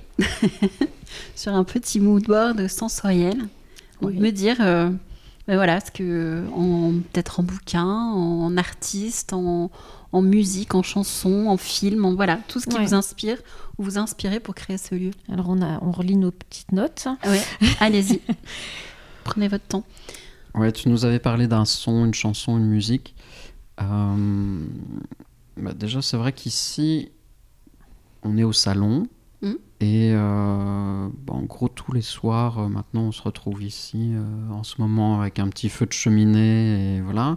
sur un petit mood board sensoriel, oui. de me dire, euh, ben voilà, ce que, en, peut-être en bouquin, en artiste, en, en musique, en chanson, en film, en, voilà, tout ce qui ouais. vous inspire ou vous inspirez pour créer ce lieu. Alors, on, a, on relit nos petites notes. Oui, allez-y, prenez votre temps. Ouais, tu nous avais parlé d'un son, une chanson, une musique. Euh, bah déjà, c'est vrai qu'ici, on est au salon. Mmh. Et euh, bah en gros, tous les soirs, euh, maintenant, on se retrouve ici, euh, en ce moment, avec un petit feu de cheminée. Et voilà.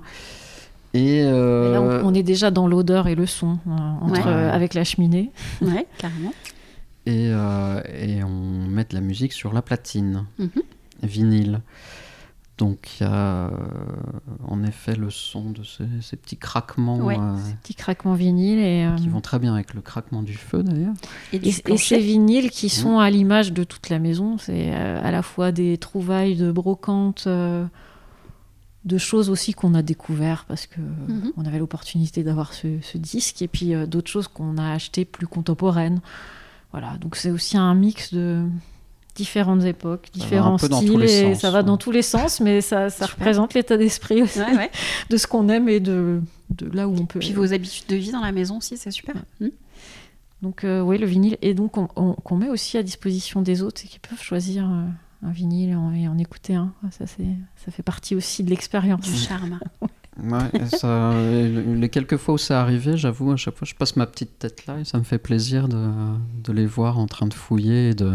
Et, euh... et là, on, on est déjà dans l'odeur et le son, euh, entre, ouais. euh, avec la cheminée. Ouais, carrément. Et, euh, et on met de la musique sur la platine, mmh. vinyle. Donc, il y a euh, en effet le son de ces, ces petits craquements. Ouais, euh, ces petits craquements vinyles. Et, euh, qui vont très bien avec le craquement du feu, d'ailleurs. Et, et, et ces vinyles qui sont à l'image de toute la maison. C'est euh, à la fois des trouvailles de brocantes, euh, de choses aussi qu'on a découvertes, parce qu'on mm-hmm. avait l'opportunité d'avoir ce, ce disque, et puis euh, d'autres choses qu'on a achetées plus contemporaines. Voilà, donc c'est aussi un mix de... différentes époques, différents styles, et ça va dans tous les sens, mais ça, ça représente l'état d'esprit aussi, ouais, ouais. de ce qu'on aime et de, de là où on peut... Puis vos habitudes de vie dans la maison aussi, c'est super. Ouais. Mmh. Donc euh, oui, le vinyle, et donc on, on, qu'on met aussi à disposition des autres, et qui peuvent choisir euh, un vinyle et en, et en écouter un. Ça, c'est, ça fait partie aussi de l'expérience. Du charme. Ouais, ça, les quelques fois où c'est arrivé, j'avoue, à chaque fois je passe ma petite tête là, et ça me fait plaisir de, de les voir en train de fouiller et de...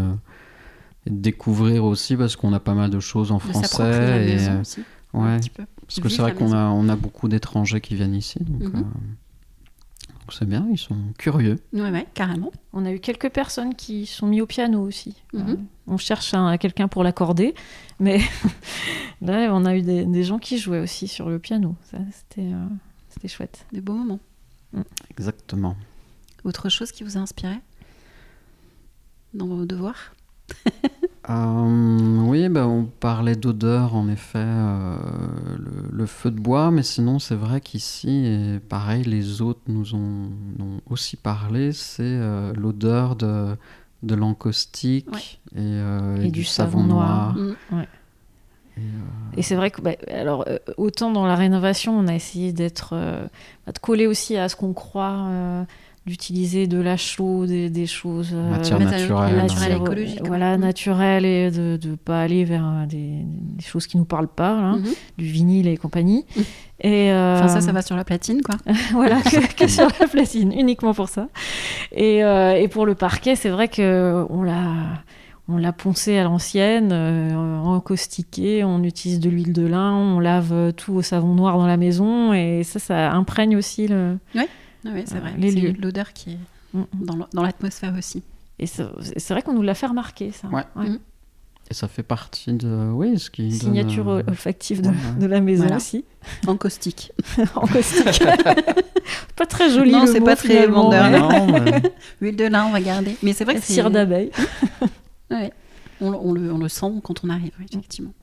découvrir aussi, parce qu'on a pas mal de choses en de français et la aussi, ouais, parce que c'est vrai qu'on a on a beaucoup d'étrangers qui viennent ici, donc, mm-hmm. euh, donc c'est bien, ils sont curieux. Ouais, ouais, carrément. On a eu quelques personnes qui sont mis au piano aussi. Mm-hmm. Euh, on cherche un, quelqu'un pour l'accorder, mais là on a eu des, des gens qui jouaient aussi sur le piano. Ça, c'était euh, c'était chouette. Des beaux moments. Mm. Exactement. Autre chose qui vous a inspiré dans vos devoirs? euh, oui, bah, on parlait d'odeur, en effet, euh, le, le feu de bois, mais sinon c'est vrai qu'ici, et pareil, les autres nous ont, ont aussi parlé, c'est euh, l'odeur de, de l'encaustique, ouais. et, euh, et, et du, du savon, savon noir. noir. Mmh. Ouais. Et, euh... et c'est vrai que, bah, alors, autant dans la rénovation, on a essayé d'être, euh, de coller aussi à ce qu'on croit. Euh, d'utiliser de la chaux, des, des choses matière euh, naturelle, naturelle, hein. écologique, voilà, hein. naturelle, et de ne pas aller vers des, des choses qui nous parlent pas, hein, mm-hmm. du vinyle et compagnie. Mm. Et euh... enfin ça, ça va sur la platine, quoi. Voilà, que, que sur la platine, uniquement pour ça. Et, euh, et pour le parquet, c'est vrai que on l'a, on l'a poncé à l'ancienne, euh, encaustiqué, on utilise de l'huile de lin, on lave tout au savon noir dans la maison, et ça, ça imprègne aussi le. Ouais. Oui, c'est vrai, les c'est lieux. L'odeur qui est dans, dans l'atmosphère aussi. Et ça, c'est vrai qu'on nous l'a fait remarquer, ça. Ouais. Ouais. Et ça fait partie de... Oui, ce qui signature donne... olfactive de, ouais. de la maison, voilà. aussi. Encaustique. Encaustique. Pas très joli, non, le mot. Non, c'est pas très vendeur. Mais... Huile de lin, on va garder. Mais c'est vrai que c'est... Cire d'abeille. Ouais. on, on, le, on le sent quand on arrive, effectivement.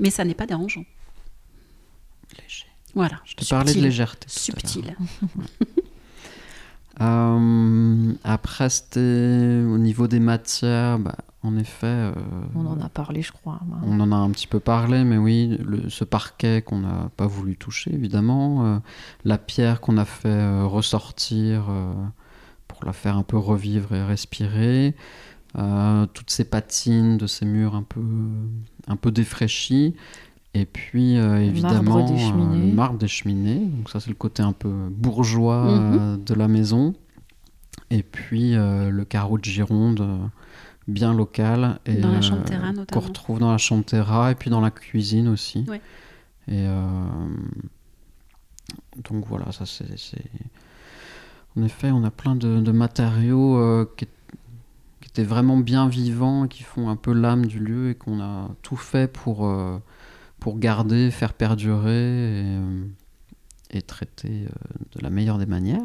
Mais ça n'est pas dérangeant. Léger. Voilà. Je te parlais de légèreté. Subtil. Euh, après, c'était au niveau des matières, bah, en effet... Euh, on en a parlé, je crois. Bah. On en a un petit peu parlé, mais oui, le, ce parquet qu'on n'a pas voulu toucher, évidemment. Euh, la pierre qu'on a fait euh, ressortir euh, pour la faire un peu revivre et respirer. Euh, toutes ces patines de ces murs un peu, un peu défraîchis. Et puis, euh, évidemment, marbre des cheminées. Euh, marbre des cheminées. Donc ça, c'est le côté un peu bourgeois mm-hmm. euh, de la maison. Et puis, euh, le carreau de Gironde, euh, bien local. Et, dans la Chantera, euh, notamment. Qu'on retrouve dans la Chantera et puis dans la cuisine aussi. Ouais. Et, euh, donc voilà, ça c'est, c'est... En effet, on a plein de, de matériaux euh, qui, qui étaient vraiment bien vivants, qui font un peu l'âme du lieu et qu'on a tout fait pour, euh, pour garder, faire perdurer et, et traiter euh, de la meilleure des manières.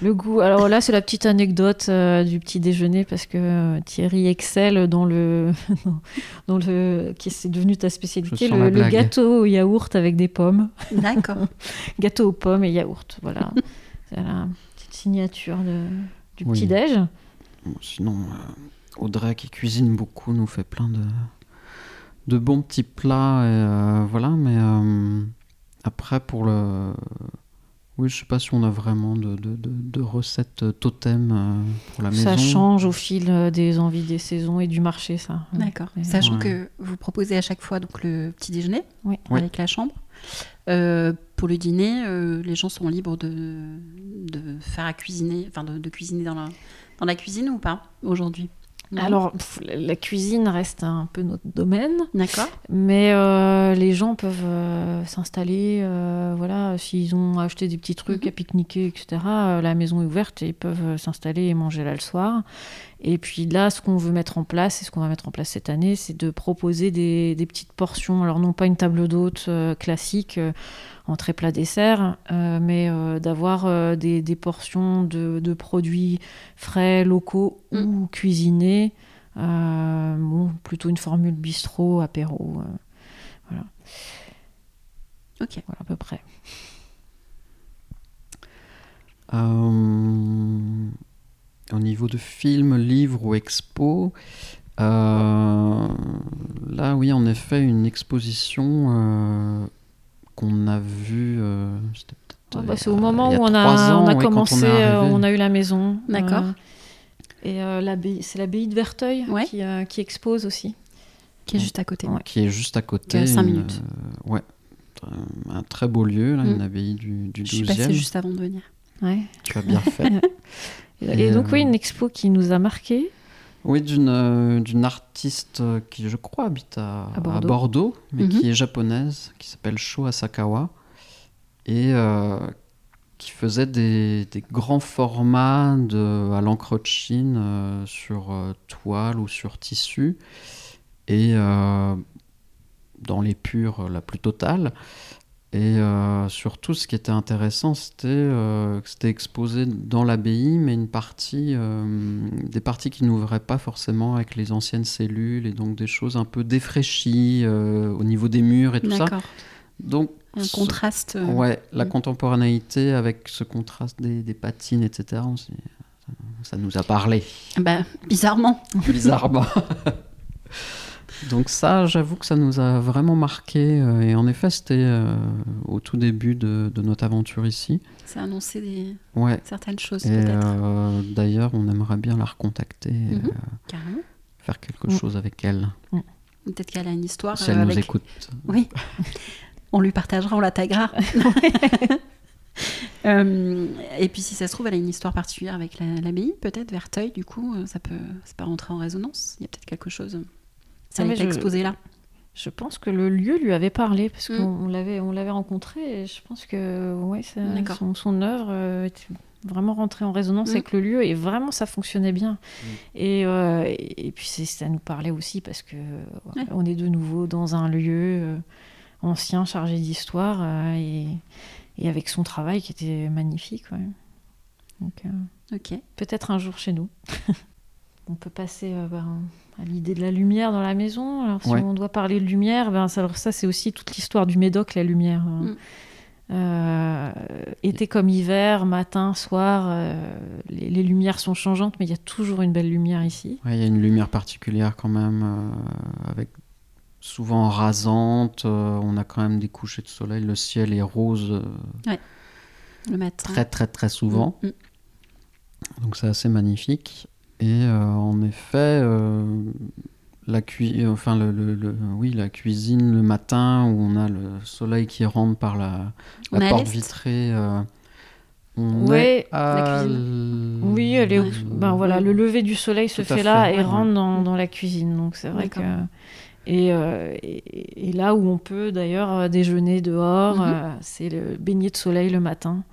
Le goût, alors là c'est la petite anecdote euh, du petit déjeuner parce que euh, Thierry excelle dans le, dans le qui est devenu ta spécialité, le, le gâteau au yaourt avec des pommes. D'accord. Gâteau aux pommes et yaourt, voilà. C'est la petite signature de, du oui. petit déj. Sinon, euh, Audrey qui cuisine beaucoup nous fait plein de, de bons petits plats et euh, voilà, mais euh, après pour le... Oui, je ne sais pas si on a vraiment de, de, de, de recettes totem pour la maison. Ça change au fil des envies des saisons et du marché, ça. D'accord. Mais... Sachant ouais. que vous proposez à chaque fois donc, le petit déjeuner oui. avec oui. la chambre. Euh, pour le dîner, euh, les gens sont libres de, de faire à cuisiner, enfin de, de cuisiner dans la, dans la cuisine ou pas aujourd'hui ? Non. Alors, pff, la cuisine reste un peu notre domaine. D'accord. Mais euh, les gens peuvent euh, s'installer, euh, voilà, s'ils ont acheté des petits trucs mm-hmm. à pique-niquer, et cetera. Euh, la maison est ouverte et ils peuvent s'installer et manger là le soir. Et puis là, ce qu'on veut mettre en place, et ce qu'on va mettre en place cette année, c'est de proposer des, des petites portions. Alors, non pas une table d'hôte euh, classique, euh, entrée, plat, dessert, euh, mais euh, d'avoir euh, des, des portions de, de produits frais, locaux mmh. ou cuisinés. Euh, bon, plutôt une formule bistrot, apéro. Euh, voilà. Ok. Voilà, à peu près. Euh... Au niveau de films, livres ou expos, euh, là, oui, en effet, une exposition euh, qu'on a vue... Euh, c'était peut-être ah bah c'est euh, au moment où on a, ans, on a oui, commencé, on, on a eu la maison. D'accord. Euh, et euh, l'abbaye, c'est l'abbaye de Vertheuil ouais. qui, euh, qui expose aussi. Qui est juste à côté. Ouais. Qui est juste à côté. Il y a cinq minutes. Euh, ouais. Un très beau lieu, là, mm. une abbaye du, du douzième. Je suis passée juste avant de venir. Ouais. Tu as bien fait. Et, et donc, euh, oui, une expo qui nous a marqués. Oui, d'une, euh, d'une artiste qui, je crois, habite à, à, Bordeaux. à Bordeaux, mais mm-hmm. qui est japonaise, qui s'appelle Sho Asakawa, et euh, qui faisait des, des grands formats de, à l'encre de Chine euh, sur euh, toile ou sur tissu, et euh, dans l'épure la plus totale. Et euh, surtout, ce qui était intéressant, c'était euh, que c'était exposé dans l'abbaye, mais une partie, euh, des parties qui n'ouvraient pas forcément avec les anciennes cellules, et donc des choses un peu défraîchies euh, au niveau des murs et tout D'accord. ça. Donc, un ce, contraste. Euh... Ouais, la contemporanéité avec ce contraste des, des patines, et cetera. On s'est, ça nous a parlé. Bah, bizarrement. Bizarrement. Donc ça, j'avoue que ça nous a vraiment marqué. Et en effet, c'était euh, au tout début de, de notre aventure ici. Ça annonçait des... ouais. certaines choses, et peut-être. Euh, d'ailleurs, on aimerait bien la recontacter. Mm-hmm. Euh, Carrément. Faire quelque mm. chose avec elle. Mm. Peut-être qu'elle a une histoire. Si euh, elle nous avec... écoute. Oui. On lui partagera, on la taguera. euh, et puis, si ça se trouve, elle a une histoire particulière avec la, l'abbaye, peut-être, Vertheuil. Du coup, ça peut, ça peut rentrer en résonance. Il y a peut-être quelque chose... Ça m'est exposé là. Je pense que le lieu lui avait parlé parce mm. qu'on l'avait, on l'avait rencontré. Et je pense que ouais, ça, son, son œuvre euh, était vraiment rentrée en résonance mm. avec le lieu et vraiment ça fonctionnait bien. Mm. Et, euh, et, et puis c'est, ça nous parlait aussi parce que ouais. on est de nouveau dans un lieu ancien chargé d'histoire euh, et, et avec son travail qui était magnifique. Ouais. Donc euh, okay. peut-être un jour chez nous. On peut passer euh, ben, à l'idée de la lumière dans la maison. Alors, si ouais. on doit parler de lumière, ben, ça, alors, ça, c'est aussi toute l'histoire du Médoc, la lumière. Hein. Mm. Euh, été comme hiver, matin, soir, euh, les, les lumières sont changeantes, mais il y a toujours une belle lumière ici. Ouais, il y a une lumière particulière quand même, euh, avec souvent rasante. Euh, on a quand même des couchers de soleil. Le ciel est rose euh, ouais. le matin. Très, très, très souvent. Mm. Donc, c'est assez magnifique. Et euh, en effet, euh, la, cui- enfin, le, le, le, oui, la cuisine le matin où on a le soleil qui rentre par la, la porte vitrée. Euh, on ouais, est à la l... Oui, elle est... ouais. ben, voilà, le lever du soleil Tout se fait là fait. Et ouais. rentre dans, dans la cuisine. Donc c'est vrai D'accord. que Et, euh, et, et là où on peut d'ailleurs déjeuner dehors, mmh. euh, c'est le baigner de soleil le matin.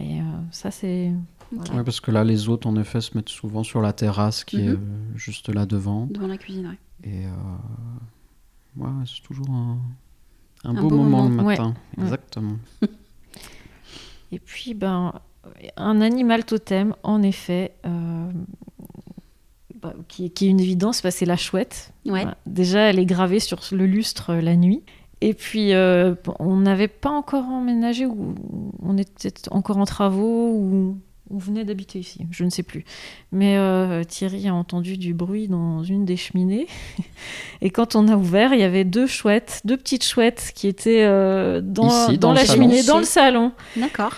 Et euh, ça, c'est... Voilà. Oui, parce que là, les hôtes, en effet, se mettent souvent sur la terrasse qui mmh. est juste là devant. Devant la cuisine, oui. Et euh, ouais, c'est toujours un, un, un beau, beau moment, moment le matin. Ouais. Exactement. Ouais. Et puis, ben, un animal totem, en effet... Euh... Bah, qui, qui est une évidence, bah, c'est la chouette. Ouais. Bah, déjà, elle est gravée sur le lustre euh, la nuit. Et puis, euh, on n'avait pas encore emménagé, ou on était encore en travaux, ou on venait d'habiter ici, je ne sais plus. Mais euh, Thierry a entendu du bruit dans une des cheminées. Et quand on a ouvert, il y avait deux chouettes, deux petites chouettes qui étaient euh, dans, ici, dans, dans la cheminée, dans le salon. D'accord.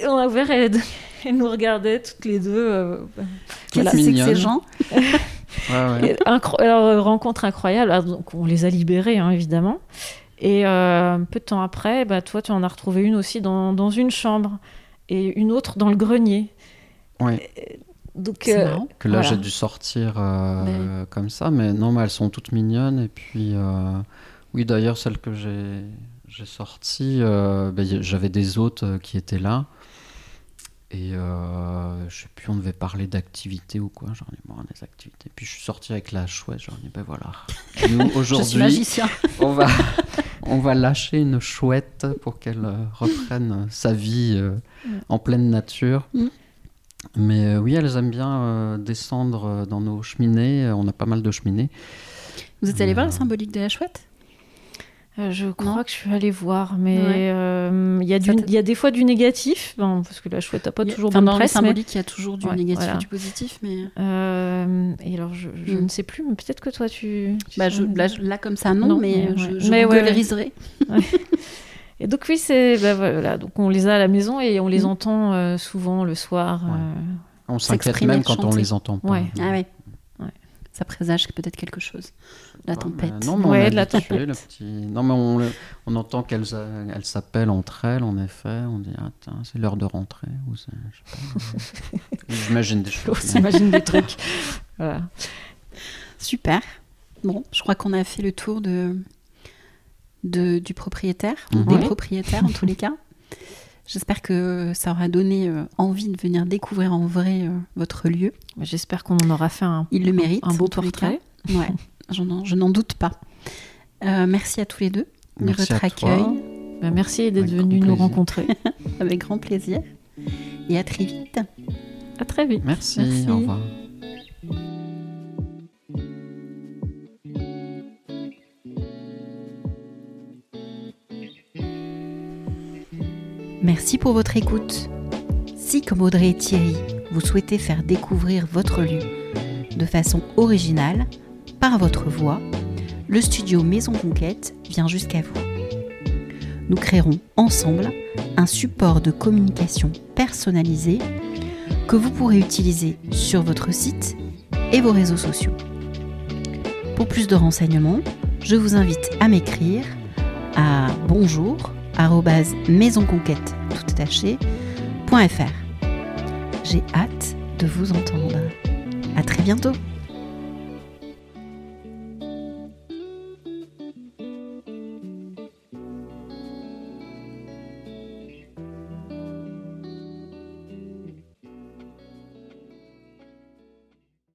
Et on a ouvert, elle est... Elles nous regardaient toutes les deux. Euh, Qu'est-ce voilà. c'est que ces gens ouais, ouais. Incro- alors, rencontre incroyable. Alors, donc, on les a libérés, hein, évidemment. Et euh, peu de temps après, bah, toi, tu en as retrouvé une aussi dans, dans une chambre et une autre dans le grenier. Oui. Donc, c'est euh, marrant. Que là, voilà. j'ai dû sortir euh, mais... comme ça. Mais non, mais elles sont toutes mignonnes. Et puis, euh... oui, d'ailleurs, celle que j'ai, j'ai sortie, euh, bah, j'avais des hôtes qui étaient là. Et euh, je sais plus, on devait parler d'activités ou quoi, j'en ai marre des activités. Puis je suis sorti avec la chouette, j'en ai dit, ben voilà. Nous, aujourd'hui, on va, on va lâcher une chouette pour qu'elle reprenne sa vie euh, ouais. en pleine nature. Mmh. Mais euh, oui, elles aiment bien euh, descendre dans nos cheminées, on a pas mal de cheminées. Vous êtes allé euh... voir la symbolique de la chouette ? Euh, je crois non. que je suis allée voir, mais il ouais. euh, y, y a des fois du négatif, ben, parce que la chouette n'a pas a, toujours bonne presse. Dans les symboliques, il mais... y a toujours du ouais, négatif voilà. et du positif. Mais... Euh, et alors, je, je mm. ne sais plus, mais peut-être que toi, tu... tu bah, je, là, là, comme ça, non, non mais ouais. je, je mais ouais, ouais. ouais. Et donc, oui, c'est, bah, voilà, donc on les a à la maison et on les mm. entend euh, souvent le soir. Ouais. Euh, on s'inquiète même quand chanter. On les entend pas. Ouais. Ah ouais. Ça présage peut-être quelque chose. La tempête. Ah, non, mais on ouais, de la tempête. Tué, le petit... Non, mais on, on entend qu'elles elles s'appellent entre elles, en effet. On dit, attends, ah, c'est l'heure de rentrer. Ou c'est, je sais pas, j'imagine des choses. J'imagine des trucs. Voilà. Super. Bon, je crois qu'on a fait le tour de, de, du propriétaire, mm-hmm. des ouais. propriétaires en tous les cas. J'espère que ça aura donné euh, envie de venir découvrir en vrai euh, votre lieu. J'espère qu'on en aura fait un, Il le mérite, un beau portrait. Ouais, j'en en, je n'en doute pas. Euh, merci à tous les deux de merci votre accueil. Ben, merci d'être venus nous rencontrer. Avec grand plaisir. Et à très vite. À très vite. Merci, merci. Au revoir. Merci pour votre écoute. Si, comme Audrey et Thierry, vous souhaitez faire découvrir votre lieu de façon originale, par votre voix, le studio Maison Conquête vient jusqu'à vous. Nous créerons ensemble un support de communication personnalisé que vous pourrez utiliser sur votre site et vos réseaux sociaux. Pour plus de renseignements, je vous invite à m'écrire à bonjour. arrobase maisonconquête tout attaché, .fr. J'ai hâte de vous entendre. À très bientôt.